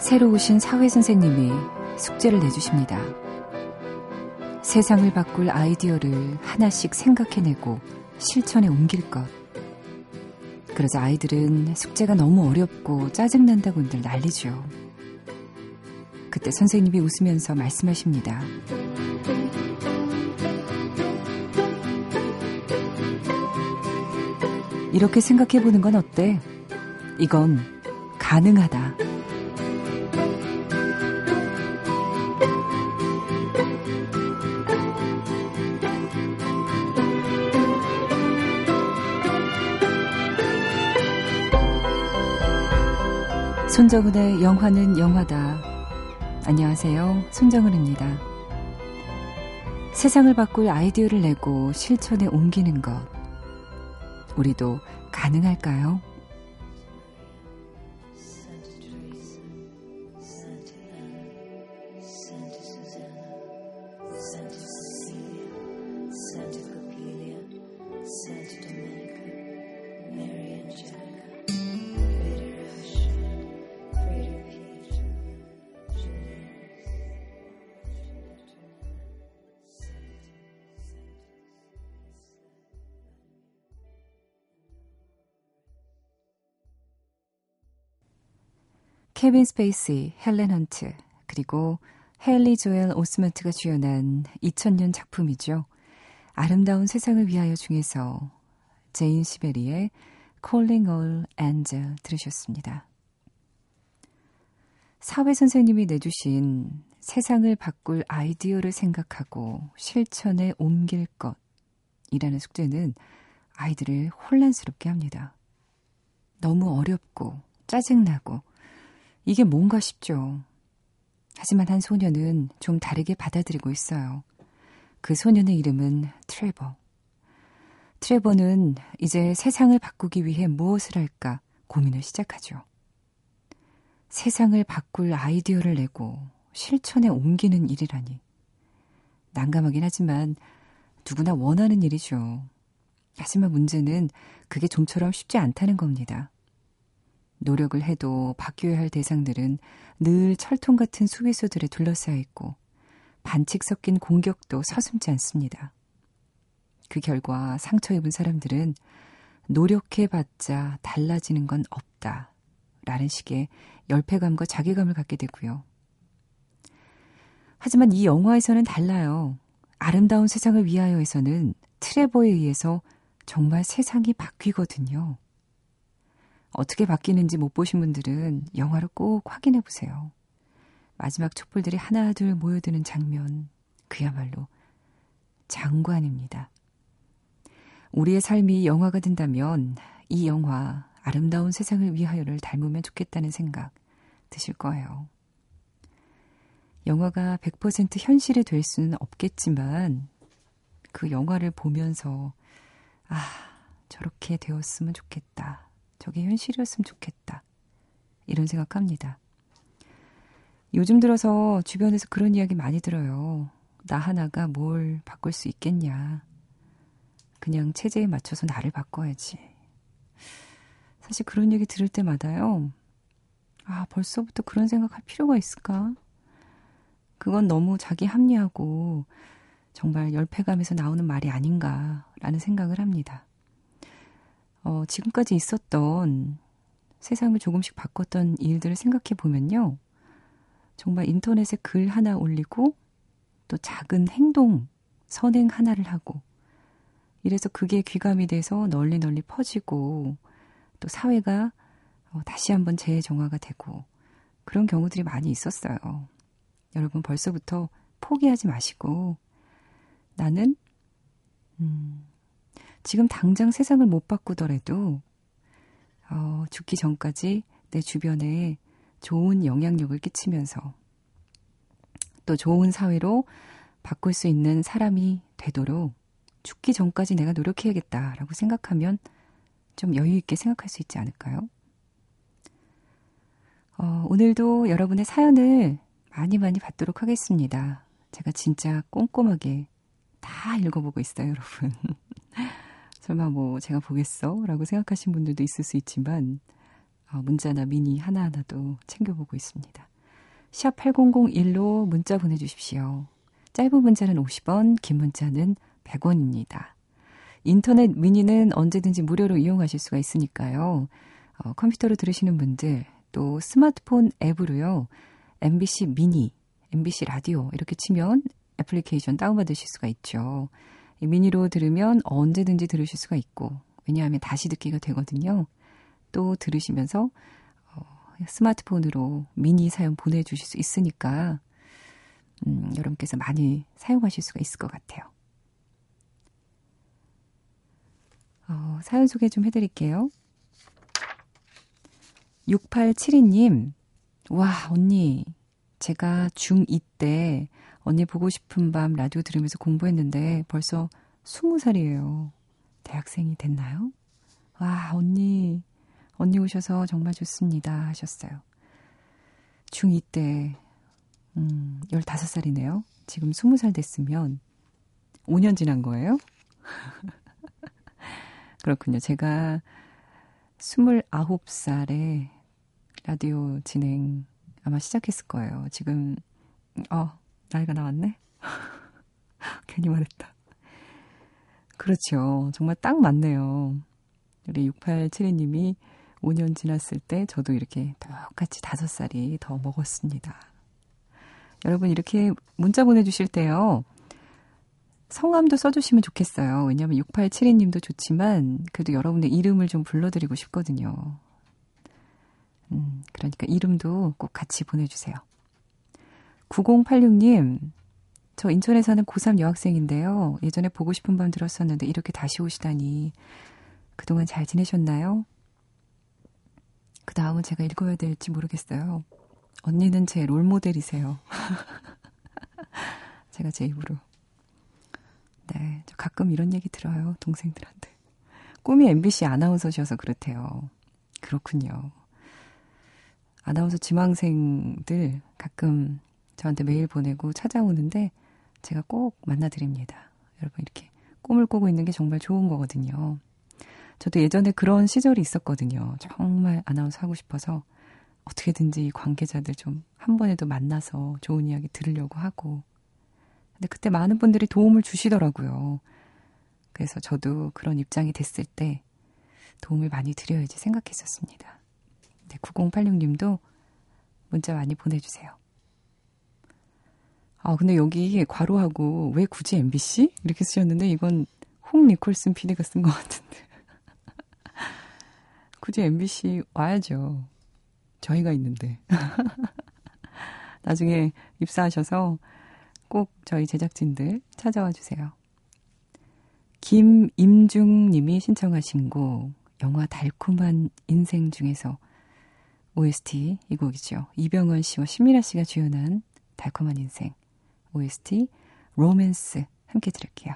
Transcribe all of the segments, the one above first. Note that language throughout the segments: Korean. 새로 오신 사회선생님이 숙제를 내주십니다. 세상을 바꿀 아이디어를 하나씩 생각해내고 실천에 옮길 것. 그러자 아이들은 숙제가 너무 어렵고 짜증난다고들 난리죠. 그때 선생님이 웃으면서 말씀하십니다. 이렇게 생각해보는 건 어때? 이건 가능하다. 손정은의 영화는 영화다. 안녕하세요. 손정은입니다. 세상을 바꿀 아이디어를 내고 실천에 옮기는 것. 우리도 가능할까요? 케빈 스페이시, 헬렌 헌트, 그리고 헤일리 조엘 오스먼트가 주연한 2000년 작품이죠. 아름다운 세상을 위하여 중에서 제인 시베리의 Calling All Angel 들으셨습니다. 사회선생님이 내주신 세상을 바꿀 아이디어를 생각하고 실천에 옮길 것이라는 숙제는 아이들을 혼란스럽게 합니다. 너무 어렵고 짜증나고 이게 뭔가 싶죠. 하지만 한 소녀는 좀 다르게 받아들이고 있어요. 그 소년의 이름은 트레버. 트레버는 이제 세상을 바꾸기 위해 무엇을 할까 고민을 시작하죠. 세상을 바꿀 아이디어를 내고 실천에 옮기는 일이라니. 난감하긴 하지만 누구나 원하는 일이죠. 하지만 문제는 그게 좀처럼 쉽지 않다는 겁니다. 노력을 해도 바뀌어야 할 대상들은 늘 철통 같은 수위소들에 둘러싸여 있고 반칙 섞인 공격도 서슴지 않습니다. 그 결과 상처 입은 사람들은 노력해봤자 달라지는 건 없다 라는 식의 열패감과 자괴감을 갖게 되고요. 하지만 이 영화에서는 달라요. 아름다운 세상을 위하여에서는 트레버에 의해서 정말 세상이 바뀌거든요. 어떻게 바뀌는지 못 보신 분들은 영화로 꼭 확인해 보세요. 마지막 촛불들이 하나 둘 모여드는 장면, 그야말로 장관입니다. 우리의 삶이 영화가 된다면 이 영화 아름다운 세상을 위하여를 닮으면 좋겠다는 생각 드실 거예요. 영화가 100% 현실이 될 수는 없겠지만 그 영화를 보면서 아, 저렇게 되었으면 좋겠다. 저게 현실이었으면 좋겠다. 이런 생각합니다. 요즘 들어서 주변에서 그런 이야기 많이 들어요. 나 하나가 뭘 바꿀 수 있겠냐. 그냥 체제에 맞춰서 나를 바꿔야지. 사실 그런 얘기 들을 때마다요. 아, 벌써부터 그런 생각할 필요가 있을까? 그건 너무 자기 합리하고 정말 열패감에서 나오는 말이 아닌가라는 생각을 합니다. 지금까지 있었던 세상을 조금씩 바꿨던 일들을 생각해 보면요. 정말 인터넷에 글 하나 올리고 또 작은 행동, 선행 하나를 하고 이래서 그게 귀감이 돼서 널리 퍼지고 또 사회가 다시 한번 재정화가 되고 그런 경우들이 많이 있었어요. 여러분 벌써부터 포기하지 마시고 나는 지금 당장 세상을 못 바꾸더라도 죽기 전까지 내 주변에 좋은 영향력을 끼치면서 또 좋은 사회로 바꿀 수 있는 사람이 되도록 죽기 전까지 내가 노력해야겠다라고 생각하면 좀 여유 있게 생각할 수 있지 않을까요? 오늘도 여러분의 사연을 많이 받도록 하겠습니다. 제가 진짜 꼼꼼하게 다 읽어보고 있어요, 여러분. 설마 제가 보겠어? 라고 생각하신 분들도 있을 수 있지만 문자나 미니 하나하나도 챙겨보고 있습니다. 샵 8001로 문자 보내주십시오. 짧은 문자는 50원, 긴 문자는 100원입니다. 인터넷 미니는 언제든지 무료로 이용하실 수가 있으니까요. 컴퓨터로 들으시는 분들, 또 스마트폰 앱으로요. MBC 미니, MBC 라디오 이렇게 치면 애플리케이션 다운받으실 수가 있죠. 이 미니로 들으면 언제든지 들으실 수가 있고, 왜냐하면 다시 듣기가 되거든요. 또 들으시면서 스마트폰으로 미니 사연 보내주실 수 있으니까 여러분께서 많이 사용하실 수가 있을 것 같아요. 사연 소개 좀 해드릴게요. 6872님, 와 언니, 제가 중2 때 언니 보고 싶은 밤 라디오 들으면서 공부했는데 벌써 20살이에요. 대학생이 됐나요? 와 언니 오셔서 정말 좋습니다 하셨어요. 중2 때 15살이네요. 지금 20살 됐으면 5년 지난 거예요? 그렇군요. 제가 29살에 라디오 진행 아마 시작했을 거예요. 지금 나이가 나왔네? 괜히 말했다. 그렇죠. 정말 딱 맞네요. 우리 6872님이 5년 지났을 때 저도 이렇게 똑같이 5살이 더 먹었습니다. 여러분 이렇게 문자 보내주실 때요. 성함도 써주시면 좋겠어요. 왜냐하면 6872님도 좋지만 그래도 여러분의 이름을 좀 불러드리고 싶거든요. 그러니까 이름도 꼭 같이 보내주세요. 9086님, 저 인천에 사는 고3 여학생인데요. 예전에 보고 싶은 밤 들었었는데 이렇게 다시 오시다니. 그동안 잘 지내셨나요? 그 다음은 제가 읽어야 될지 모르겠어요. 언니는 제 롤모델이세요. 제가 제 입으로. 네, 저 가끔 이런 얘기 들어요. 동생들한테. 꿈이 MBC 아나운서셔서 그렇대요. 그렇군요. 아나운서 지망생들 가끔 저한테 메일 보내고 찾아오는데 제가 꼭 만나드립니다. 여러분 이렇게 꿈을 꾸고 있는 게 정말 좋은 거거든요. 저도 예전에 그런 시절이 있었거든요. 정말 아나운서 하고 싶어서 어떻게든지 관계자들 좀 한 번에도 만나서 좋은 이야기 들으려고 하고. 근데 그때 많은 분들이 도움을 주시더라고요. 그래서 저도 그런 입장이 됐을 때 도움을 많이 드려야지 생각했었습니다. 네, 9086님도 문자 많이 보내주세요. 근데 여기 괄호하고 왜 굳이 MBC? 이렇게 쓰셨는데 이건 홍 니콜슨 PD가 쓴 것 같은데. 굳이 MBC 와야죠. 저희가 있는데. 나중에 입사하셔서 꼭 저희 제작진들 찾아와 주세요. 김임중님이 신청하신 곡, 영화 달콤한 인생 중에서 OST 이 곡이죠. 이병헌 씨와 신미라 씨가 주연한 달콤한 인생, OST 로맨스 함께 들을게요.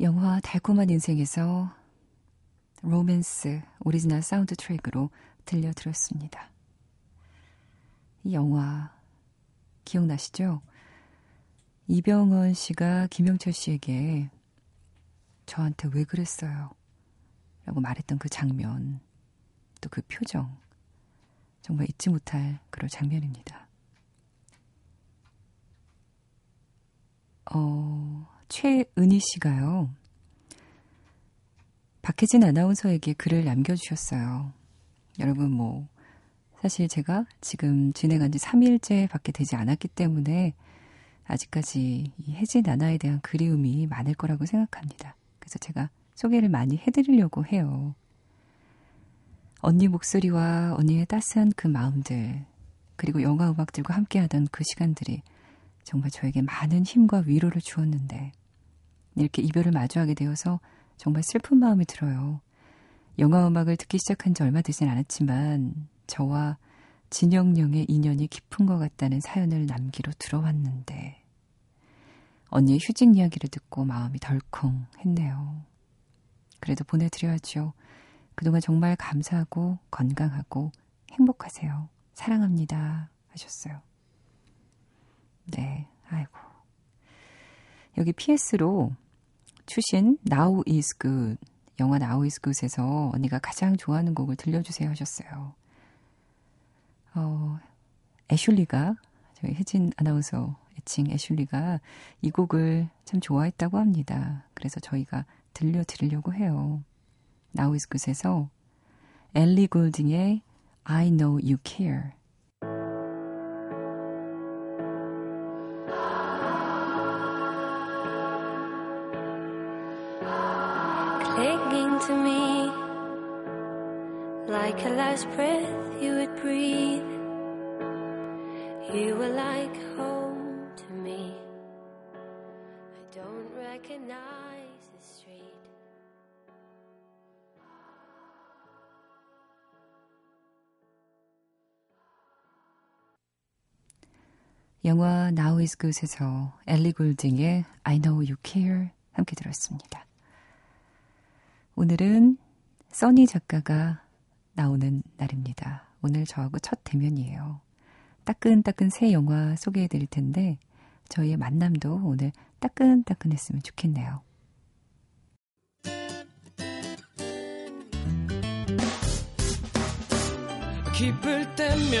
영화 달콤한 인생에서 로맨스 오리지널 사운드 트랙으로 들려드렸습니다. 이 영화 기억나시죠? 이병헌 씨가 김영철 씨에게 저한테 왜 그랬어요? 라고 말했던 그 장면, 또 그 표정, 정말 잊지 못할 그런 장면입니다. 최은희 씨가요. 박혜진 아나운서에게 글을 남겨주셨어요. 여러분 사실 제가 지금 진행한 지 3일째밖에 되지 않았기 때문에 아직까지 이 혜진 아나에 대한 그리움이 많을 거라고 생각합니다. 그래서 제가 소개를 많이 해드리려고 해요. 언니 목소리와 언니의 따스한 그 마음들, 그리고 영화 음악들과 함께하던 그 시간들이 정말 저에게 많은 힘과 위로를 주었는데 이렇게 이별을 마주하게 되어서 정말 슬픈 마음이 들어요. 영화 음악을 듣기 시작한 지 얼마 되진 않았지만 저와 진영령의 인연이 깊은 것 같다는 사연을 남기로 들어왔는데 언니의 휴직 이야기를 듣고 마음이 덜컹했네요. 그래도 보내드려야죠. 그동안 정말 감사하고 건강하고 행복하세요. 사랑합니다. 하셨어요. 네, 아이고. 여기 PS로 추신 Now Is Good, 영화 Now Is Good에서 언니가 가장 좋아하는 곡을 들려주세요 하셨어요. 애슐리가, 저희 혜진 아나운서 애칭 애슐리가 이 곡을 참 좋아했다고 합니다. 그래서 저희가 들려드리려고 해요. Now Is Good에서 엘리 굴딩의 I Know You Care. Clinging to me like a last breath you would breathe. You were like home to me. I don't recognize the street. 영화 Now Is Good에서 엘리 굴딩의 I Know You Care 함께 들었습니다. 오늘은 써니 작가가 나오는 날입니다. 오늘 저하고 첫 대면이에요. 따끈따끈 새 영화 소개해드릴 텐데 저희의 만남도 오늘 따끈따끈했으면 좋겠네요. 기쁠 때면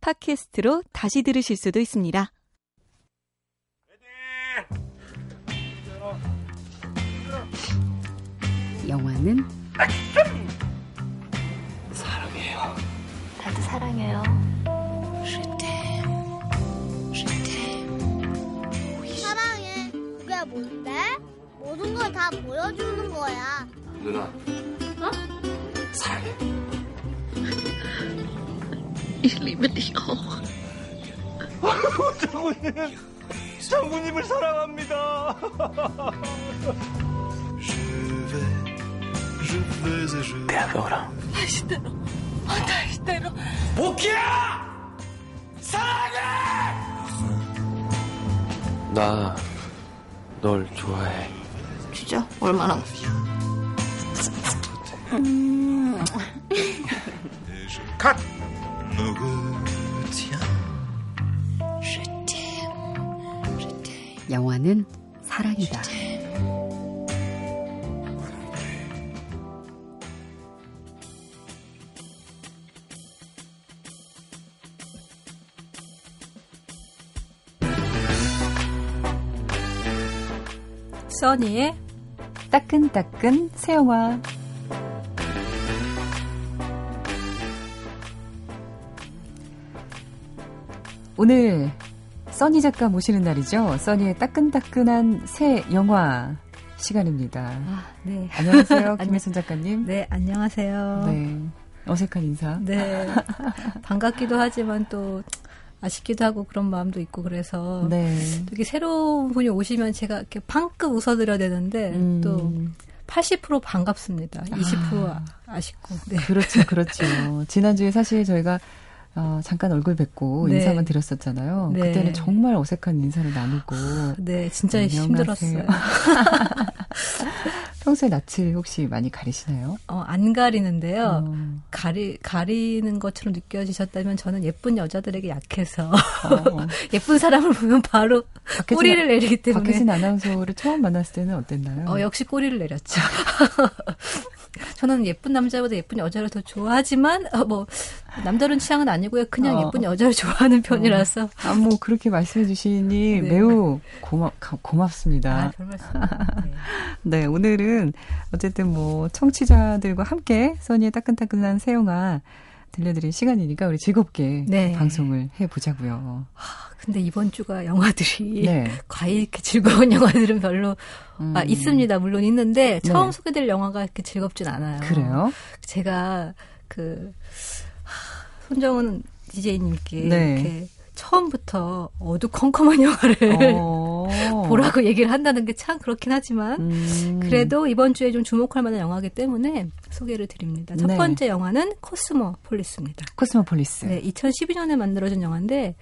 팟캐스트로 다시 들으실 수도 있습니다. 영화는 사랑해요. 나도 사랑해요. 사랑해. 그게 뭔데? 모든 걸 다 보여주는 거야. 누나. 어? 사랑해. Ich liebe dich auch. 장군님, 장군님을 사랑합니다. 대학에 오라. 다시대로, 다시대로. 복희야, 사랑해. 나 널 좋아해. 진짜 얼마나? 컷. 영화는 사랑이다. 써니의 따끈따끈 새 영화. 오늘 써니 작가 모시는 날이죠. 써니의 따끈따끈한 새 영화 시간입니다. 아, 네. 안녕하세요. 김혜선 작가님. 네, 안녕하세요. 네, 어색한 인사. 네, 반갑기도 하지만 또 아쉽기도 하고 그런 마음도 있고 그래서 네. 되게 새로운 분이 오시면 제가 이렇게 방긋 웃어드려야 되는데 또 80% 반갑습니다. 20% 아쉽고. 네. 그렇죠. 그렇죠. 지난주에 사실 저희가 잠깐 얼굴 뵙고 네. 인사만 드렸었잖아요. 네. 그때는 정말 어색한 인사를 나누고. 네, 진짜 힘들었어요. 평소에 낯을 혹시 많이 가리시나요? 안 가리는데요. 가리는 것처럼 느껴지셨다면 저는 예쁜 여자들에게 약해서 예쁜 사람을 보면 바로 박혜진, 꼬리를 내리기 때문에. 박혜진 아나운서를 처음 만났을 때는 어땠나요? 역시 꼬리를 내렸죠. 저는 예쁜 남자보다 예쁜 여자를 더 좋아하지만 뭐 남다른 취향은 아니고요. 그냥 예쁜 여자를 좋아하는 편이라서. 아, 뭐 그렇게 말씀해 주시니 네. 매우 고맙습니다. 아, 별 말씀. 네. 네, 오늘은 어쨌든 뭐 청취자들과 함께 써니의 따끈따끈한 새용아 들려드릴 시간이니까 우리 즐겁게 네. 방송을 해보자고요. 근데 이번 주가 영화들이 네. 과일 이렇게 즐거운 영화들은 별로 있습니다. 물론 있는데 처음 네. 소개될 영화가 이렇게 즐겁진 않아요. 그래요? 제가 그 손정은 DJ님께 네. 이렇게 처음부터 어두컴컴한 영화를 보라고 얘기를 한다는 게 참 그렇긴 하지만 그래도 이번 주에 좀 주목할 만한 영화이기 때문에 소개를 드립니다. 첫 번째 네. 영화는 코스모폴리스입니다. 코스모폴리스. 네, 2012년에 만들어진 영화인데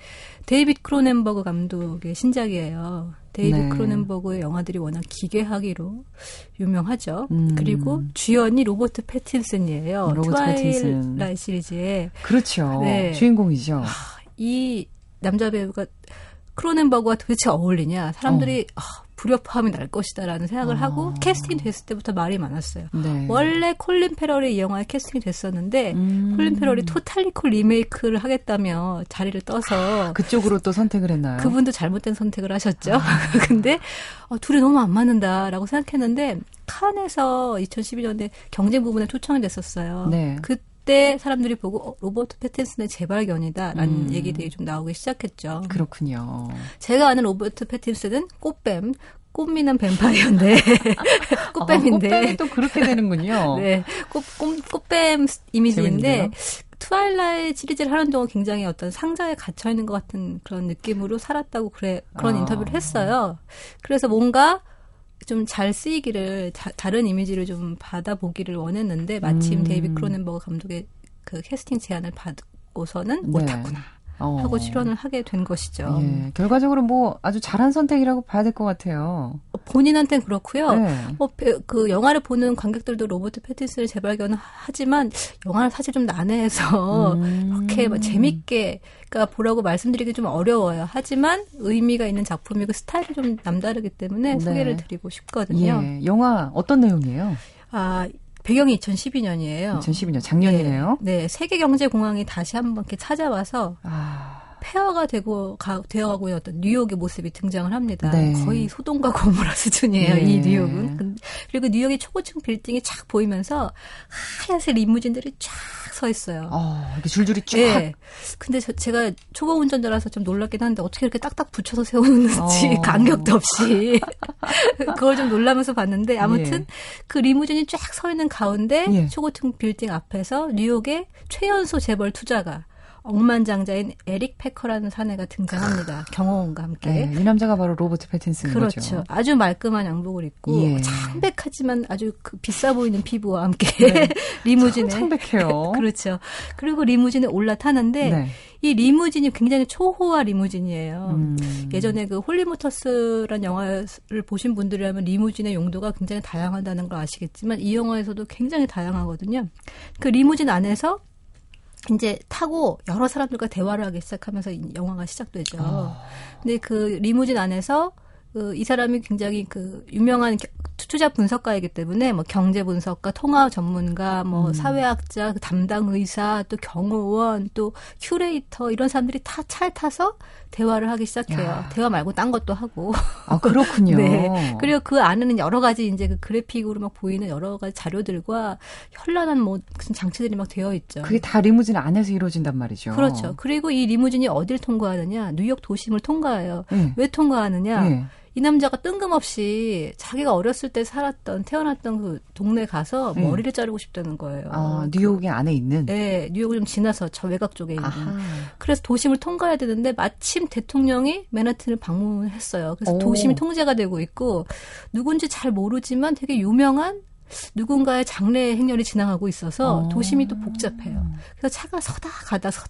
데이빗 크로넨버그 감독의 신작이에요. 데이빗 네. 크로넨버그의 영화들이 워낙 기괴하기로 유명하죠. 그리고 주연이 로버트 패틴슨이에요. 트와일라이트 시리즈의 그렇죠. 네. 주인공이죠. 이 남자 배우가 크로넨버그와 도대체 어울리냐. 사람들이 불협화음이 날 것이다라는 생각을 하고 캐스팅 됐을 때부터 말이 많았어요. 네. 원래 콜린 페러리 이 영화에 캐스팅이 됐었는데 콜린 페러리 토탈리콜 리메이크를 하겠다며 자리를 떠서 그쪽으로 또 선택을 했나요? 그분도 잘못된 선택을 하셨죠. 근데 둘이 너무 안 맞는다라고 생각했는데 칸에서 2012년에 경쟁 부분에 초청이 됐었어요. 네. 그때 사람들이 보고 로버트 패틴슨의 재발견이다라는 얘기들이 좀 나오기 시작했죠. 그렇군요. 제가 아는 로버트 패틴슨은 꽃뱀, 꽃미남 뱀파이어인데 꽃뱀인데 꽃뱀이 또 그렇게 되는군요. 네, 꽃뱀 이미지인데 재밌네요. 트와일라이트 시리즈를 하는 동안 굉장히 어떤 상자에 갇혀 있는 것 같은 그런 느낌으로 살았다고 그런 인터뷰를 했어요. 그래서 뭔가 좀 잘 쓰이기를 다른 이미지를 좀 받아보기를 원했는데 마침 데이빗 크로넨버그 감독의 그 캐스팅 제안을 받고서는 네. 못했구나 하고 출연을 하게 된 것이죠. 예. 결과적으로 뭐 아주 잘한 선택이라고 봐야 될 것 같아요. 본인한테는 그렇고요. 네. 그 영화를 보는 관객들도 로버트 패틴슨을 재발견하지만 영화는 사실 좀 난해해서 그렇게 재밌게 그러니까 보라고 말씀드리기 좀 어려워요. 하지만 의미가 있는 작품이고 스타일이 좀 남다르기 때문에 네. 소개를 드리고 싶거든요. 예. 영화 어떤 내용이에요? 배경이 2012년이에요. 2012년, 작년이네요. 네, 네. 세계경제공황이 다시 한번 이렇게 찾아와서 폐허가 되어가고 있는 어떤 뉴욕의 모습이 등장을 합니다. 네. 거의 소동과 고모라 수준이에요, 네. 이 뉴욕은. 그리고 뉴욕의 초고층 빌딩이 쫙 보이면서 하얀색 리무진들이 쫙 서 있어요. 이렇게 줄줄이 쫙. 네. 근데 제가 초보 운전자라서 좀 놀랍긴 한데 어떻게 이렇게 딱딱 붙여서 세우는지 간격도 없이 그걸 좀 놀라면서 봤는데 아무튼 예. 그 리무진이 쫙 서 있는 가운데 예. 초고층 빌딩 앞에서 뉴욕의 최연소 재벌 투자가 억만장자인 에릭 페커라는 사내가 등장합니다. 경호원과 함께. 네, 이 남자가 바로 로버트 패틴슨인 그렇죠. 거죠. 그렇죠. 아주 말끔한 양복을 입고 예. 창백하지만 아주 그 비싸 보이는 피부와 함께 네. 리무진에 창백해요. 그렇죠. 그리고 리무진에 올라타는데 네. 이 리무진이 굉장히 초호화 리무진이에요. 예전에 그 홀리모터스라는 영화를 보신 분들이라면 리무진의 용도가 굉장히 다양하다는 걸 아시겠지만 이 영화에서도 굉장히 다양하거든요. 그 리무진 안에서 이제 타고 여러 사람들과 대화를 하기 시작하면서 영화가 시작되죠. 근데 그 리무진 안에서 이 사람이 굉장히 그 유명한 투자 분석가이기 때문에 뭐 경제 분석가, 통화 전문가, 뭐 사회학자, 그 담당 의사, 또 경호원, 또 큐레이터 이런 사람들이 다 차에 타서 대화를 하기 시작해요. 야. 대화 말고 딴 것도 하고. 아, 그렇군요. 네. 그리고 그 안에는 여러 가지 이제 그 그래픽으로 막 보이는 여러 가지 자료들과 현란한 뭐 무슨 장치들이 막 되어 있죠. 그게 다 리무진 안에서 이루어진단 말이죠. 그렇죠. 그리고 이 리무진이 어딜 통과하느냐? 뉴욕 도심을 통과해요. 왜 통과하느냐? 이 남자가 뜬금없이 자기가 어렸을 때 태어났던 그 동네 가서 머리를 자르고 싶다는 거예요. 아, 뉴욕의 안에 있는? 네, 뉴욕을 좀 지나서 저 외곽 쪽에 있는. 아하. 그래서 도심을 통과해야 되는데 마침 대통령이 맨하튼을 방문했어요. 그래서 도심이 통제가 되고 있고 누군지 잘 모르지만 되게 유명한 누군가의 장례 행렬이 지나가고 있어서 도심이 또 복잡해요. 그래서 차가 서다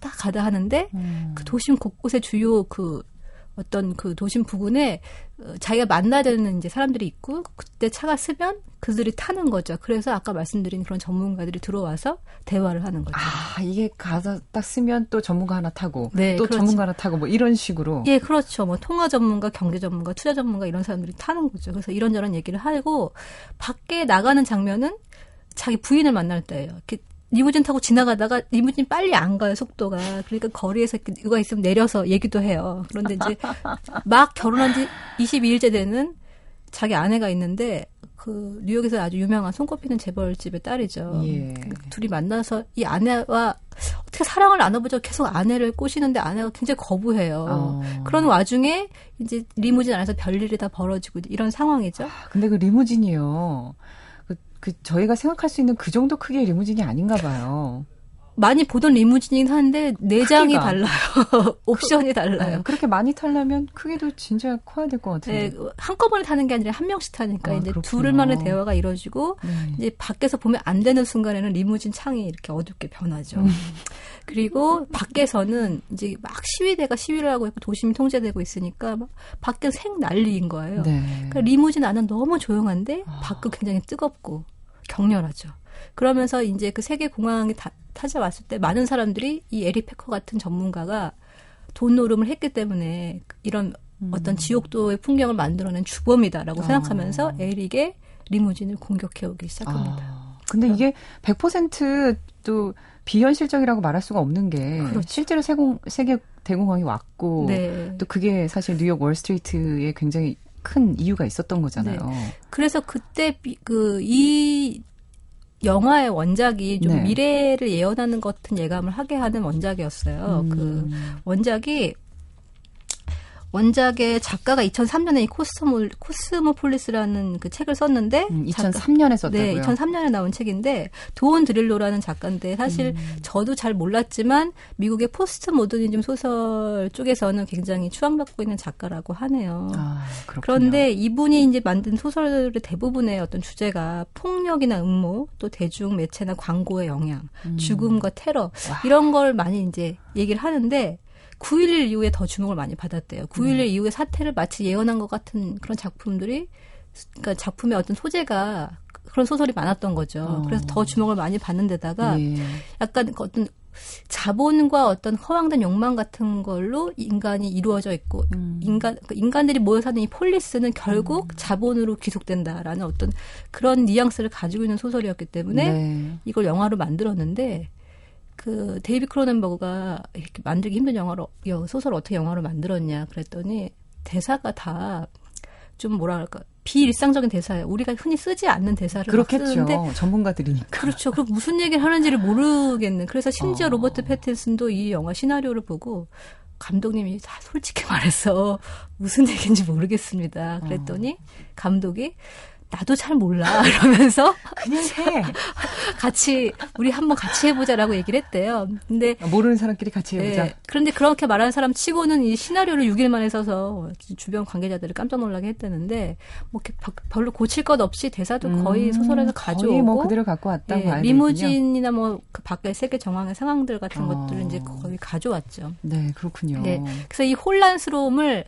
가다 하는데 그 도심 곳곳에 주요 그 어떤 그 도심 부근에 자기가 만나야 되는 이제 사람들이 있고 그때 차가 쓰면 그들이 타는 거죠. 그래서 아까 말씀드린 그런 전문가들이 들어와서 대화를 하는 거죠. 아, 이게 가서 딱 쓰면 또 전문가 하나 타고 네, 또 그렇지. 전문가 하나 타고 뭐 이런 식으로. 예, 그렇죠. 뭐 통화 전문가, 경제 전문가, 투자 전문가 이런 사람들이 타는 거죠. 그래서 이런저런 얘기를 하고 밖에 나가는 장면은 자기 부인을 만날 때예요. 이렇게 리무진 타고 지나가다가 리무진 빨리 안 가요, 속도가. 그러니까 거리에서 누가 있으면 내려서 얘기도 해요. 그런데 이제 막 결혼한 지 22일째 되는 자기 아내가 있는데 그 뉴욕에서 아주 유명한 손꼽히는 재벌집의 딸이죠. 예. 둘이 만나서 이 아내와 어떻게 사랑을 나눠보자고 계속 아내를 꼬시는데 아내가 굉장히 거부해요. 그런 와중에 이제 리무진 안에서 별일이 다 벌어지고 이런 상황이죠. 아, 근데 그 리무진이요. 저희가 생각할 수 있는 그 정도 크기의 리무진이 아닌가 봐요. 많이 보던 리무진이긴 한데 내장이 크기가. 달라요. 옵션이 달라요. 그렇게 많이 타려면 크기도 진짜 커야 될 것 같아요. 네, 한꺼번에 타는 게 아니라 한 명씩 타니까 이제 그렇구나. 둘만의 대화가 이루어지고 이제 밖에서 보면 안 되는 순간에는 리무진 창이 이렇게 어둡게 변하죠. 그리고 밖에서는 이제 막 시위대가 시위를 하고 있고 도심이 통제되고 있으니까 막 밖에 생 난리인 거예요. 네. 그러니까 리무진 안은 너무 조용한데 밖은 굉장히 뜨겁고 격렬하죠. 그러면서 이제 그 세계 공항에 찾아왔을 때 많은 사람들이 이 에릭 페커 같은 전문가가 돈 노름을 했기 때문에 이런 어떤 지옥도의 풍경을 만들어낸 주범이다라고 생각하면서 에릭의 리무진을 공격해오기 시작합니다. 근데 이게 100% 또 비현실적이라고 말할 수가 없는 게 그렇죠. 실제로 세계 대공황이 왔고 네. 또 그게 사실 뉴욕 월스트리트에 굉장히 큰 이유가 있었던 거잖아요. 네. 그래서 그때 이 영화의 원작이 좀 네. 미래를 예언하는 것 같은 예감을 하게 하는 원작이었어요. 그 원작의 작가가 2003년에 이 코스모폴리스라는 그 책을 썼는데 2003년에 썼다고요? 네, 2003년에 나온 책인데 도온 드릴로라는 작가인데 사실 저도 잘 몰랐지만 미국의 포스트 모더니즘 소설 쪽에서는 굉장히 추앙받고 있는 작가라고 하네요. 아, 그런데 이분이 이제 만든 소설의 대부분의 어떤 주제가 폭력이나 음모, 또 대중 매체나 광고의 영향, 죽음과 테러 이런 걸 많이 이제 얘기를 하는데 9.11 이후에 더 주목을 많이 받았대요. 9.11 이후의 사태를 마치 예언한 것 같은 그런 작품들이, 그러니까 작품의 어떤 소재가 그런 소설이 많았던 거죠. 그래서 더 주목을 많이 받는 데다가 예. 약간 어떤 자본과 어떤 허황된 욕망 같은 걸로 인간이 이루어져 있고 인간들이 모여 사는 이 폴리스는 결국 자본으로 귀속된다라는 어떤 그런 뉘앙스를 가지고 있는 소설이었기 때문에 네. 이걸 영화로 만들었는데 그 데이빗 크로넨버그가 이렇게 만들기 힘든 영화로 소설을 어떻게 영화로 만들었냐 그랬더니 대사가 다 좀 뭐라 할까 비일상적인 대사예요. 우리가 흔히 쓰지 않는 대사를 그렇겠죠. 쓰는데 전문가들이니까 그렇죠. 그럼 무슨 얘기를 하는지를 모르겠는. 그래서 심지어 로버트 패틴슨도 이 영화 시나리오를 보고 감독님이 다 솔직히 말해서 무슨 얘기인지 모르겠습니다. 그랬더니 감독이 나도 잘 몰라 이러면서 그냥 해 같이 우리 한번 같이 해보자라고 얘기를 했대요. 근데 모르는 사람끼리 같이 해보자. 네, 그런데 그렇게 말하는 사람 치고는 이 시나리오를 6일 만에 써서 주변 관계자들을 깜짝 놀라게 했다는데 뭐 별로 고칠 것 없이 대사도 거의 소설에서 가져오고 거의 뭐 그대로 갖고 왔다. 예, 리무진이나 뭐 그 밖에 세계 정황의 상황들 같은 것들을 이제 거의 가져왔죠. 네, 그렇군요. 네, 그래서 이 혼란스러움을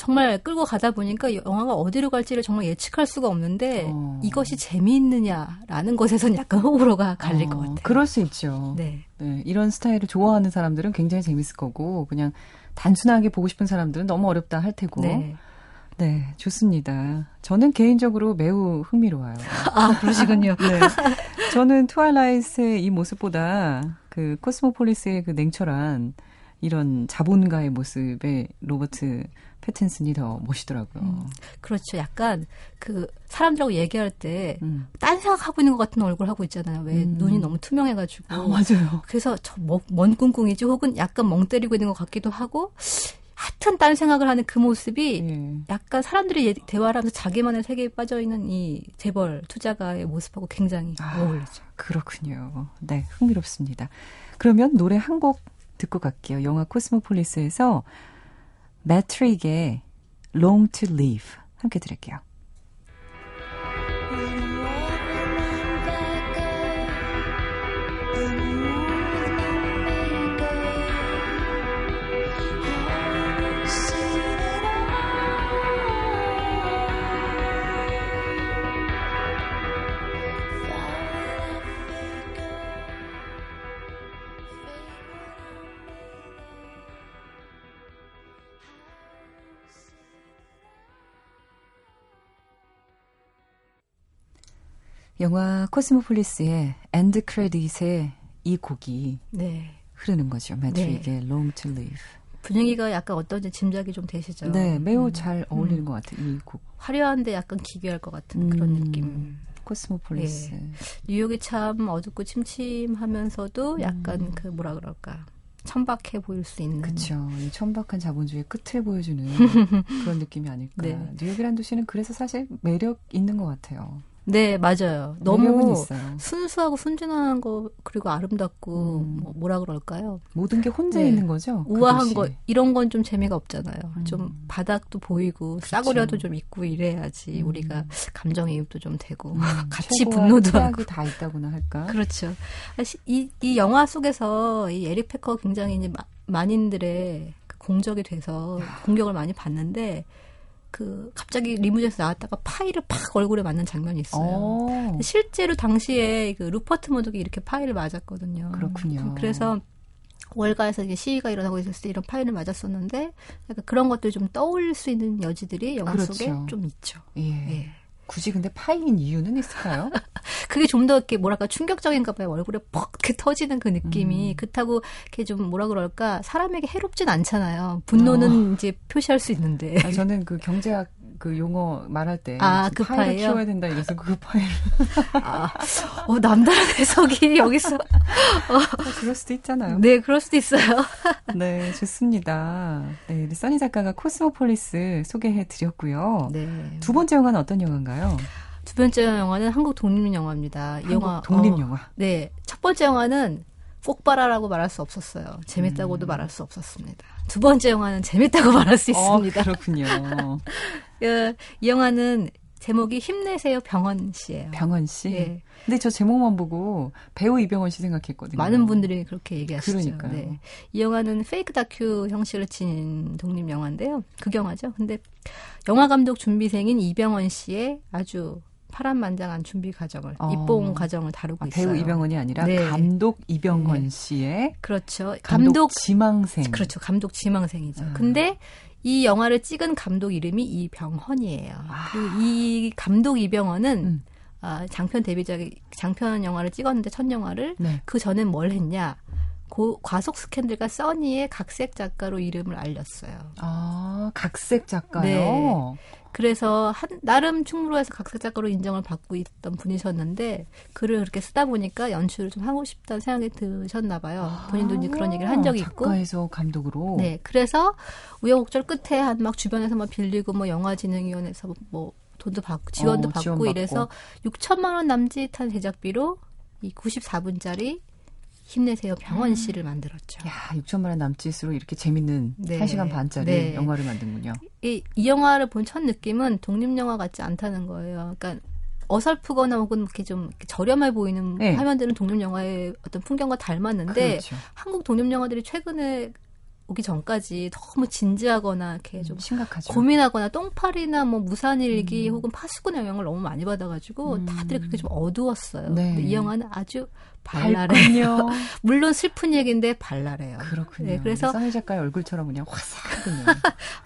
정말 끌고 가다 보니까 영화가 어디로 갈지를 정말 예측할 수가 없는데 이것이 재미있느냐라는 것에선 약간 호불호가 갈릴 것 같아요. 그럴 수 있죠. 네. 네, 이런 스타일을 좋아하는 사람들은 굉장히 재밌을 거고 그냥 단순하게 보고 싶은 사람들은 너무 어렵다 할 테고. 네. 네, 좋습니다. 저는 개인적으로 매우 흥미로워요. 아, 그러시군요. 네. 저는 트와일라이트의 이 모습보다 그 코스모폴리스의 그 냉철한 이런 자본가의 모습에 로버트 패틴슨이 더 멋있더라고요. 그렇죠. 약간 그 사람들하고 얘기할 때 딴 생각하고 있는 것 같은 얼굴 하고 있잖아요. 왜 눈이 너무 투명해가지고. 아, 맞아요. 그래서 저 뭔 꿍꿍이지 혹은 약간 멍 때리고 있는 것 같기도 하고 하여튼 딴 생각을 하는 그 모습이 예. 약간 사람들이 대화를 하면서 자기만의 세계에 빠져있는 이 재벌 투자가의 모습하고 굉장히 어울리죠. 그렇군요. 네, 흥미롭습니다. 그러면 노래 한 곡 듣고 갈게요. 영화 코스모폴리스에서 매트릭의 Long to Live 함께 들을게요. 영화 코스모폴리스의 엔드 크레딧의 이 곡이 네. 흐르는 거죠. 매트릭의 네. Long to Live. 분위기가 약간 어떤지 짐작이 좀 되시죠? 네. 매우 잘 어울리는 것 같아요. 이 곡. 화려한데 약간 기괴할 것 같은 그런 느낌. 코스모폴리스. 네. 뉴욕이 참 어둡고 침침하면서도 약간 그 뭐라 그럴까. 천박해 보일 수 있는. 그렇죠. 천박한 자본주의 끝을 보여주는 그런 느낌이 아닐까. 네. 뉴욕이란 도시는 그래서 사실 매력 있는 것 같아요. 네, 맞아요. 너무 순수하고 순진한 거, 그리고 아름답고, 뭐라 그럴까요? 모든 게 혼자 네. 있는 거죠? 우아한 그 거, 이런 건 좀 재미가 없잖아요. 좀 바닥도 보이고, 그쵸. 싸구려도 좀 있고 이래야지 우리가 감정이입도 좀 되고, 같이 분노도 하고. 다 있다고나 할까? 그렇죠. 이 영화 속에서 이 에릭 페커 굉장히 이제 만인들의 공적이 돼서 공격을 많이 받는데, 그 갑자기 리무진에서 나왔다가 파이를 팍 얼굴에 맞는 장면이 있어요. 실제로 당시에 그 루퍼트 머독이 이렇게 파이를 맞았거든요. 그렇군요. 그래서 월가에서 이제 시위가 일어나고 있었을 때 이런 파이를 맞았었는데 약간 그런 것들 좀 떠올릴 수 있는 여지들이 영화 그렇죠. 속에 좀 있죠. 예. 예. 굳이 근데 파인 이유는 있을까요? 그게 좀 더 이렇게 뭐랄까 충격적인가 봐요. 얼굴에 퍽 이렇게 터지는 그 느낌이 그렇다고 이렇게 좀 뭐라 그럴까 사람에게 해롭진 않잖아요. 분노는 이제 표시할 수 있는데. 아, 저는 그 경제학 그 용어 말할 때 그 파이를 키워야 된다 이래서 그 파이를. 남다른 해석이 여기서. 그럴 수도 있잖아요. 네, 그럴 수도 있어요. 네, 좋습니다. 네, 우리 써니 작가가 코스모폴리스 소개해드렸고요. 네. 두 번째 영화는 어떤 영화인가요? 두 번째 영화는 한국 독립 영화입니다. 한국 영화, 독립 영화. 네, 첫 번째 영화는 꼭 봐라라고 말할 수 없었어요. 재밌다고도 말할 수 없었습니다. 두 번째 영화는 재밌다고 말할 수 있습니다. 그렇군요. 이 영화는 제목이 힘내세요 병원씨예요. 병원씨? 네. 근데 저 제목만 보고 배우 이병헌 씨 생각했거든요. 많은 분들이 그렇게 얘기하시죠. 그러니까요. 네. 이 영화는 페이크 다큐 형식을 지닌 독립 영화인데요. 극영화죠. 근데 영화감독 준비생인 이병헌 씨의 아주 파란만장한 준비 과정을, 입봉 과정을 다루고 있어요. 배우 이병헌이 아니라 네. 감독 이병헌 네. 씨의 그렇죠. 감독 지망생. 그렇죠. 감독 지망생이죠. 근데 이 영화를 찍은 감독 이름이 이병헌이에요. 그리고 이 감독 이병헌은 장편 데뷔작, 장편 영화를 찍었는데 첫 영화를 네. 그 전엔 뭘 했냐? 과속 스캔들과 써니의 각색 작가로 이름을 알렸어요. 아, 각색 작가요? 네. 그래서 나름 충무로에서 각색 작가로 인정을 받고 있던 분이셨는데 글을 그렇게 쓰다 보니까 연출을 좀 하고 싶다는 생각이 드셨나 봐요. 본인도 이제 그런 얘기를 한 적이 있고. 작가에서 감독으로. 네. 그래서 우여곡절 끝에 막 주변에서 막 빌리고 뭐 영화진흥위원회에서 뭐 돈도 받고 지원도 받고 이래서 6천만 원 남짓한 제작비로 이 94분짜리 힘내세요 병원씨를 만들었죠. 야, 6천만 원 남짓으로 이렇게 재밌는 네. 1시간 반짜리 네. 영화를 만든군요. 이 영화를 본 첫 느낌은 독립영화 같지 않다는 거예요. 그러니까 어설프거나 혹은 이렇게 좀 저렴해 보이는 네. 화면들은 독립영화의 어떤 풍경과 닮았는데 그렇죠. 한국 독립영화들이 최근에 오기 전까지 너무 진지하거나 이렇게 좀 심각하죠. 고민하거나 똥파리나 뭐 무산일기 혹은 파수꾼의 영향을 너무 많이 받아가지고 다들 그렇게 좀 어두웠어요. 네. 근데 이 영화는 아주 발랄해요. 물론 슬픈 얘기인데 발랄해요. 그렇군요. 네, 그래서 써니 작가의 얼굴처럼 그냥 화사하군요.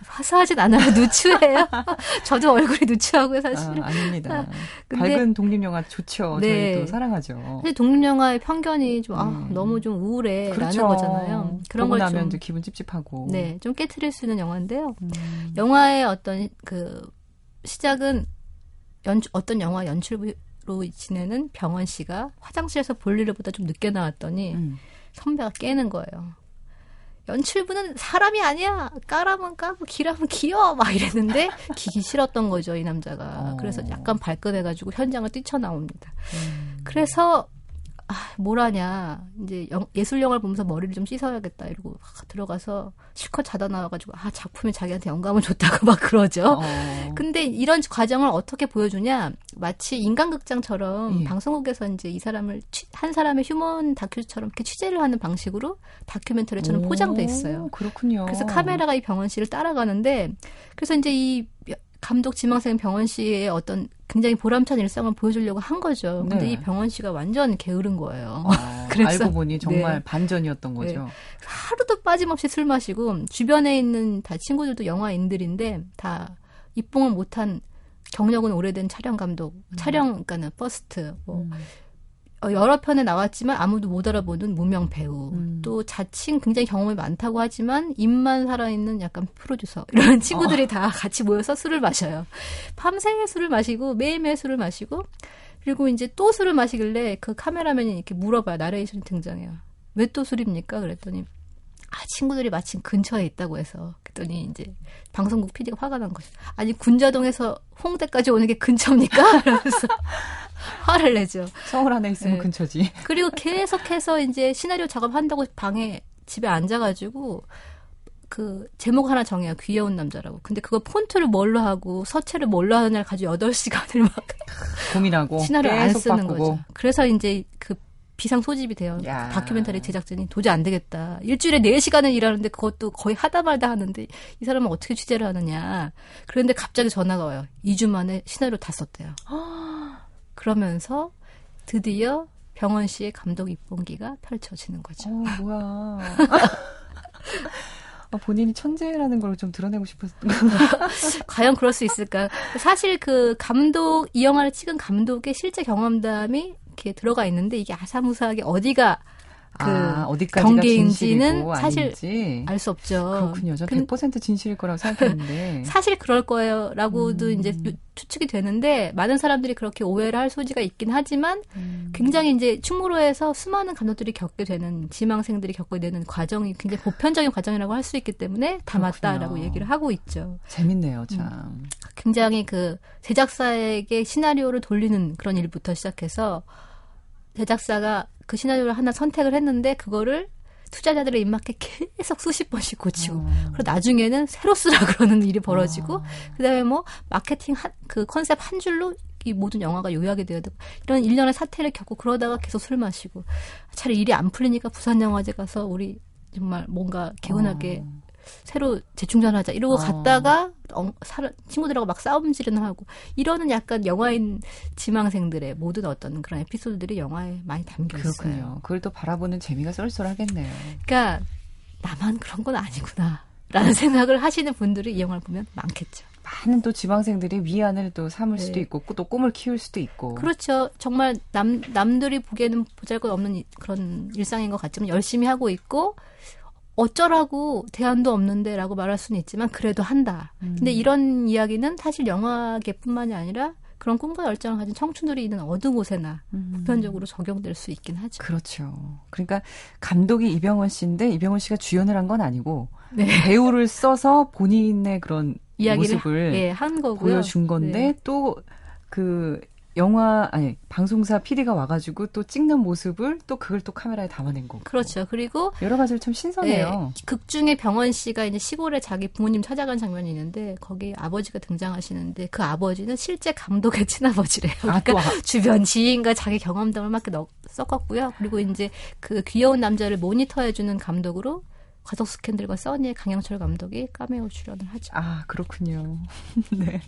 화사하진 않아요. 누추해요. 저도 얼굴이 누추하고요, 사실. 아닙니다. 근데, 밝은 독립영화 좋죠. 네. 저희도 사랑하죠. 근데 독립영화의 편견이 좀 너무 좀 우울해라는 그렇죠. 거잖아요. 그런 걸 좀 기분 찝찝하고. 네, 좀 깨트릴 수 있는 영화인데요. 영화의 어떤 그 시작은 어떤 영화 연출부 로 지내는 병원 씨가 화장실에서 볼 일을 보다 좀 늦게 나왔더니 선배가 깨는 거예요. 연출부는 사람이 아니야. 까라면 까고 기라면 기어 막 이랬는데 기기 싫었던 거죠 이 남자가. 그래서 약간 발끈해가지고 현장을 뛰쳐나옵니다. 그래서 뭐라냐 이제 예술 영화를 보면서 머리를 좀 씻어야겠다 이러고 들어가서 실컷 자다 나와가지고 작품이 자기한테 영감을 줬다고 막 그러죠. 근데 이런 과정을 어떻게 보여주냐 마치 인간극장처럼 예. 방송국에서 이제 이 사람을 한 사람의 휴먼 다큐처럼 이렇게 취재를 하는 방식으로 다큐멘터리처럼 포장돼 있어요. 그렇군요. 그래서 카메라가 이 병원 씨를 따라가는데 그래서 이제 이 감독 지망생 병원 씨의 어떤 굉장히 보람찬 일상을 보여주려고 한 거죠. 근데 네. 이 병원 씨가 완전 게으른 거예요. 그래서 알고 보니 정말 네. 반전이었던 거죠. 네. 하루도 빠짐없이 술 마시고 주변에 있는 다 친구들도 영화인들인데 다 입봉을 못한 경력은 오래된 촬영 감독, 촬영가는 퍼스트, 뭐 여러 편에 나왔지만 아무도 못 알아보는 무명 배우, 또 자칭 굉장히 경험이 많다고 하지만 입만 살아있는 약간 프로듀서, 이런 친구들이 다 같이 모여서 술을 마셔요. 밤새 술을 마시고 매일매일 술을 마시고, 그리고 이제 또 술을 마시길래 그 카메라맨이 이렇게 물어봐요. 나레이션이 등장해요. 왜 또 술입니까? 그랬더니 아, 친구들이 마침 근처에 있다고 해서. 그랬더니 이제 방송국 PD가 화가 난 거죠. 아니, 군자동에서 홍대까지 오는 게 근처입니까? 이러면서 화를 내죠. 서울 안에 있으면 네. 근처지. 그리고 계속해서 이제 시나리오 작업한다고 방에 집에 앉아가지고 그 제목 하나 정해요. 귀여운 남자라고. 근데 그거 폰트를 뭘로 하고 서체를 뭘로 하느냐를 가지고 8시간을 막 고민하고 시나리오 안 쓰는 바꾸고. 거죠. 그래서 이제 그 비상 소집이 돼요. 야. 다큐멘터리 제작진이 도저히 안 되겠다. 일주일에 4시간을 일하는데 그것도 거의 하다 말다 하는데 이 사람은 어떻게 취재를 하느냐. 그런데 갑자기 전화가 와요. 2주 만에 시나리오 다 썼대요. 그러면서 드디어 병헌 씨의 감독 입봉기가 펼쳐지는 거죠. 오, 뭐야. 본인이 천재라는 걸 좀 드러내고 싶었던 과연 그럴 수 있을까? 사실 그 감독, 이 영화를 찍은 감독의 실제 경험담이 이렇게 들어가 있는데 이게 아사무사하게 어디가 그 경계인지는 사실 알 수 없죠. 그렇군요. 전 100% 진실일 거라고 생각했는데. 사실 그럴 거예요라고도 이제 추측이 되는데 많은 사람들이 그렇게 오해를 할 소지가 있긴 하지만 굉장히 이제 충무로에서 수많은 감독들이 겪게 되는 지망생들이 겪게 되는 과정이 굉장히 보편적인 과정이라고 할 수 있기 때문에 다 맞다라고 얘기를 하고 있죠. 재밌네요, 참. 굉장히 그 제작사에게 시나리오를 돌리는 그런 일부터 시작해서 제작사가 그 시나리오를 하나 선택을 했는데 그거를 투자자들의 입맛에 계속 수십 번씩 고치고 그리고 나중에는 새로 쓰라 그러는 일이 벌어지고 그다음에 뭐 마케팅 그 컨셉 한 줄로 이 모든 영화가 요약이 되어야 되고 이런 일련의 사태를 겪고 그러다가 계속 술 마시고 차라리 일이 안 풀리니까 부산영화제 가서 우리 정말 뭔가 개운하게 새로 재충전하자 이러고 갔다가 친구들하고 막 싸움질은 하고 이러는 약간 영화인 지망생들의 모든 어떤 그런 에피소드들이 영화에 많이 담겨 있어요. 그렇군요. 그걸 또 바라보는 재미가 쏠쏠하겠네요. 그러니까 나만 그런 건 아니구나 라는 생각을 하시는 분들이 이 영화를 보면 많겠죠. 많은 또 지방생들이 위안을 또 삼을 네. 수도 있고 또 꿈을 키울 수도 있고 그렇죠. 정말 남들이 보기에는 보잘것없는 그런 일상인 것 같지만 열심히 하고 있고 어쩌라고 대안도 없는데 라고 말할 수는 있지만 그래도 한다. 근데 이런 이야기는 사실 영화계뿐만이 아니라 그런 꿈과 열정을 가진 청춘들이 있는 어느 곳에나 보편적으로 적용될 수 있긴 하죠. 그렇죠. 그러니까 감독이 이병헌 씨인데 이병헌 씨가 주연을 한 건 아니고 네. 배우를 써서 본인의 그런 이야기를 모습을 예, 한 거고요. 보여준 건데 네. 또 그 방송사 PD가 와가지고 또 찍는 모습을 또 그걸 또 카메라에 담아낸 거고. 그렇죠. 그리고. 여러 가지로 참 신선해요. 네, 극 중에 병헌 씨가 이제 시골에 자기 부모님 찾아간 장면이 있는데 거기 아버지가 등장하시는데 그 아버지는 실제 감독의 친아버지래요. 그러니까 주변 지인과 자기 경험담을 막 섞었고요. 그리고 이제 그 귀여운 남자를 모니터해주는 감독으로 가족 스캔들과 써니의 강영철 감독이 카메오 출연을 하죠. 아, 그렇군요. 네.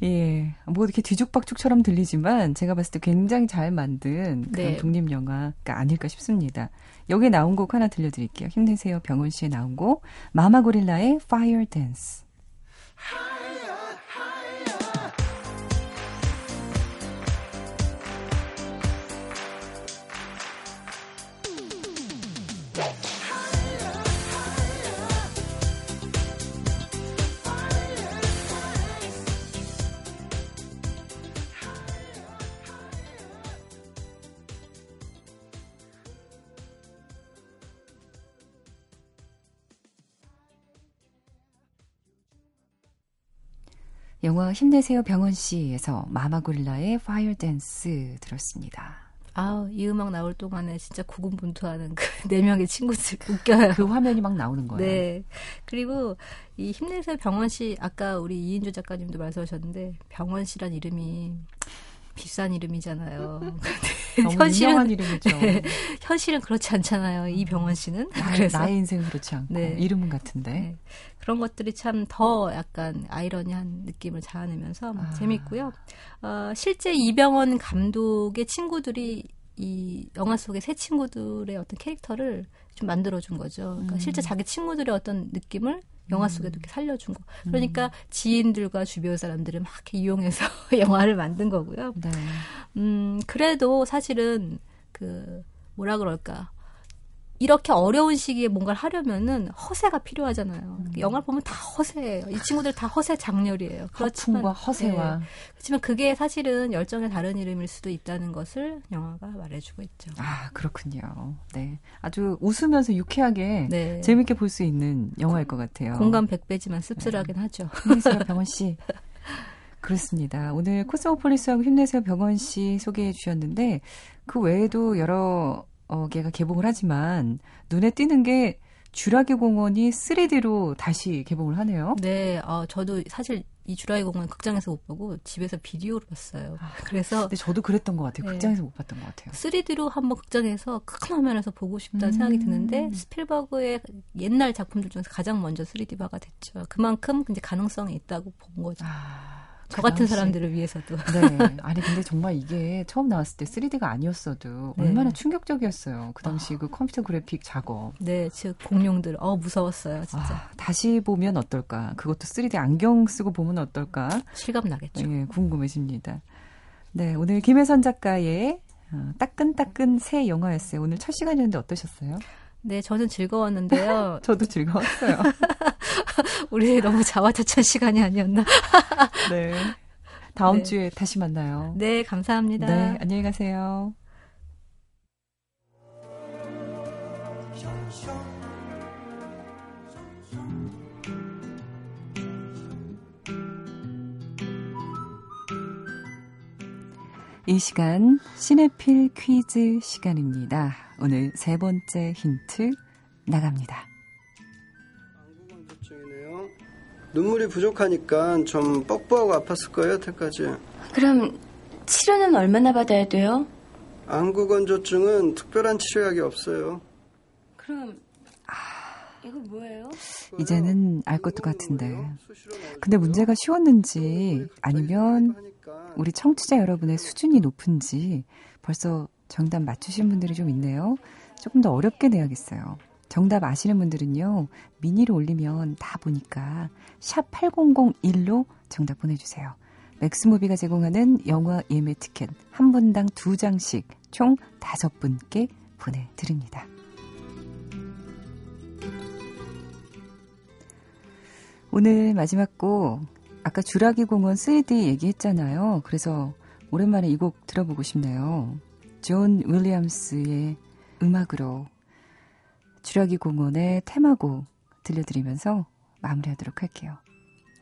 예, 뭐 이렇게 뒤죽박죽처럼 들리지만 제가 봤을 때 굉장히 잘 만든 그런 네. 독립영화가 아닐까 싶습니다. 여기에 나온 곡 하나 들려드릴게요. 힘내세요 병헌 씨에 나온 곡 마마고릴라의 Fire Dance. 영화 힘내세요 병헌씨에서 마마고릴라의 Fire Dance 들었습니다. 아우, 이 음악 나올 동안에 진짜 고군분투하는 그 네 명의 친구들 웃겨요. 그 화면이 막 나오는 거예요. 네. 그리고 이 힘내세요 병헌씨 아까 우리 이인조 작가님도 말씀하셨는데 병헌씨란 이름이 비싼 이름이잖아요. 현실은 이름이죠. 네, 현실은 그렇지 않잖아요. 이 병헌씨는 나의 인생은 그렇지 않고 네. 이름은 같은데 네. 그런 것들이 참 더 약간 아이러니한 느낌을 자아내면서 재밌고요. 실제 이병헌 감독의 친구들이 이 영화 속의 새 친구들의 어떤 캐릭터를 좀 만들어준 거죠. 그러니까 실제 자기 친구들의 어떤 느낌을 영화 속에도 이렇게 살려준 거. 그러니까 지인들과 주변 사람들을 막 이렇게 이용해서 영화를 만든 거고요. 네. 그래도 사실은 그 뭐라 그럴까. 이렇게 어려운 시기에 뭔가를 하려면은 허세가 필요하잖아요. 영화를 보면 다 허세예요. 이 친구들 다 허세 장렬이에요. 그렇지만 허풍과 허세와. 네. 그렇지만 그게 사실은 열정의 다른 이름일 수도 있다는 것을 영화가 말해주고 있죠. 아, 그렇군요. 네, 아주 웃으면서 유쾌하게 네. 재밌게 볼 수 있는 영화일 것 같아요. 공감 100배지만 씁쓸하긴 네. 하죠. 힘내세요 병원씨. 그렇습니다. 오늘 코스모폴리스하고 힘내세요 병원씨 소개해 주셨는데 그 외에도 여러 걔가 개봉을 하지만 눈에 띄는 게 주라기 공원이 3D로 다시 개봉을 하네요. 네, 저도 사실 이 주라기 공원 극장에서 못 보고 집에서 비디오로 봤어요. 그래서 근데 저도 그랬던 것 같아요. 네, 극장에서 못 봤던 것 같아요. 3D로 한번 극장에서 큰 화면에서 보고 싶다는 생각이 드는데 스필버그의 옛날 작품들 중에서 가장 먼저 3D화가 됐죠. 그만큼 이제 가능성이 있다고 본 거죠. 저 같은 사람들을 위해서도. 네. 아니 근데 정말 이게 처음 나왔을 때 3D가 아니었어도 네. 얼마나 충격적이었어요. 그 당시 그 컴퓨터 그래픽 작업. 네. 즉 공룡들. 무서웠어요. 진짜. 다시 보면 어떨까. 그것도 3D 안경 쓰고 보면 어떨까. 실감 나겠죠. 예, 궁금해집니다. 네. 오늘 김혜선 작가의 따끈따끈 새 영화였어요. 오늘 첫 시간이었는데 어떠셨어요? 네, 저는 즐거웠는데요. 저도 즐거웠어요. 우리 너무 자화자찬 시간이 아니었나? 네. 다음 네. 주에 다시 만나요. 네, 감사합니다. 네, 안녕히 가세요. 이 시간 시네필 퀴즈 시간입니다. 오늘 세 번째 힌트 나갑니다. 안구건조증이네요. 눈물이 부족하니까 좀 뻑뻑하고 아팠을 거예요, 여태까지. 그럼 치료는 얼마나 받아야 돼요? 안구건조증은 특별한 치료약이 없어요. 그럼 이거 뭐예요? 이제는 알 것도 같은데. 근데 문제가 쉬웠는지 아니면 우리 청취자 여러분의 수준이 높은지 벌써 정답 맞추신 분들이 좀 있네요. 조금 더 어렵게 내야겠어요. 정답 아시는 분들은요. 미니를 올리면 다 보니까 샵 8001로 정답 보내주세요. 맥스무비가 제공하는 영화 예매 티켓 한 분당 2장씩 총 5분께 보내드립니다. 오늘 마지막 곡 아까 주라기 공원 3D 얘기했잖아요. 그래서 오랜만에 이 곡 들어보고 싶네요. 존 윌리엄스의 음악으로 주라기 공원의 테마곡 들려드리면서 마무리하도록 할게요.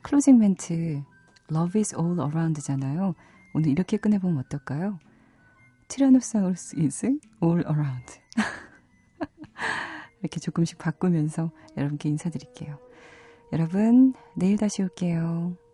클로징 멘트 Love is all around잖아요. 오늘 이렇게 끝내보면 어떨까요? 티라노사우루스 is all around. 이렇게 조금씩 바꾸면서 여러분께 인사드릴게요. 여러분, 내일 다시 올게요.